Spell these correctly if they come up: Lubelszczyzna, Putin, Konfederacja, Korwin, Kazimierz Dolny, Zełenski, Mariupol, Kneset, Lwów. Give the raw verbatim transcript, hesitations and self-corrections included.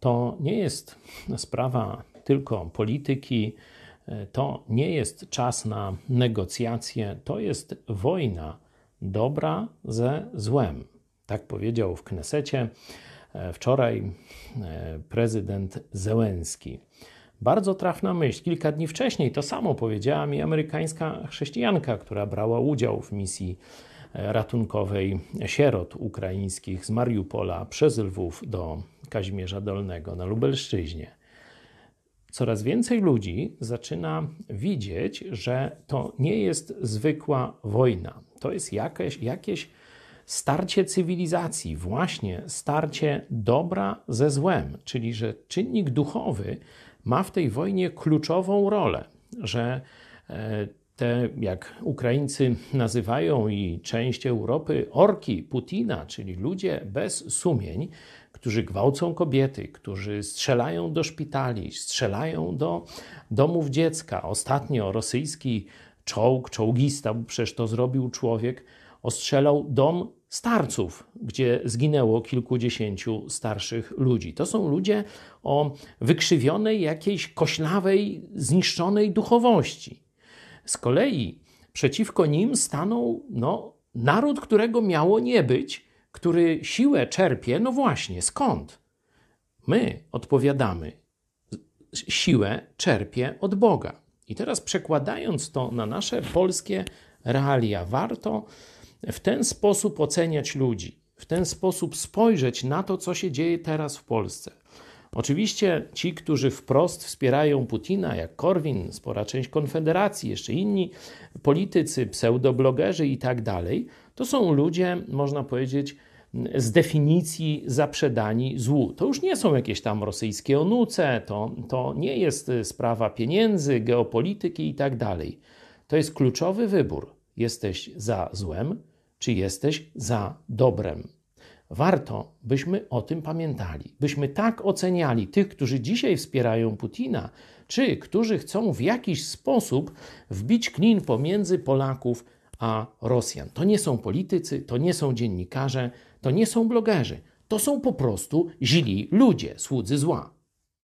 To nie jest sprawa tylko polityki, to nie jest czas na negocjacje, to jest wojna dobra ze złem. Tak powiedział w Knesecie wczoraj prezydent Zełenski. Bardzo trafna myśl. Kilka dni wcześniej to samo powiedziała mi amerykańska chrześcijanka, która brała udział w misji ratunkowej sierot ukraińskich z Mariupola przez Lwów do Kazimierza Dolnego na Lubelszczyźnie. Coraz więcej ludzi zaczyna widzieć, że to nie jest zwykła wojna. To jest jakieś, jakieś starcie cywilizacji, właśnie starcie dobra ze złem, czyli że czynnik duchowy ma w tej wojnie kluczową rolę, że te, jak Ukraińcy nazywają i część Europy, orki Putina, czyli ludzie bez sumień, którzy gwałcą kobiety, którzy strzelają do szpitali, strzelają do domów dziecka. Ostatnio rosyjski czołg, czołgista, bo przecież to zrobił człowiek, ostrzelał dom starców, gdzie zginęło kilkudziesięciu starszych ludzi. To są ludzie o wykrzywionej, jakiejś koślawej, zniszczonej duchowości. Z kolei przeciwko nim stanął no, naród, którego miało nie być, który siłę czerpie, no właśnie, skąd? My odpowiadamy, siłę czerpie od Boga. I teraz przekładając to na nasze polskie realia, warto w ten sposób oceniać ludzi, w ten sposób spojrzeć na to, co się dzieje teraz w Polsce. Oczywiście ci, którzy wprost wspierają Putina, jak Korwin, spora część Konfederacji, jeszcze inni politycy, pseudoblogerzy i tak dalej, to są ludzie, można powiedzieć, z definicji zaprzedani złu. To już nie są jakieś tam rosyjskie onuce, to, to nie jest sprawa pieniędzy, geopolityki i tak dalej. To jest kluczowy wybór. Jesteś za złem, czy jesteś za dobrem? Warto, byśmy o tym pamiętali, byśmy tak oceniali tych, którzy dzisiaj wspierają Putina, czy którzy chcą w jakiś sposób wbić klin pomiędzy Polaków a Rosjan. To nie są politycy, to nie są dziennikarze, to nie są blogerzy, to są po prostu źli ludzie, słudzy zła.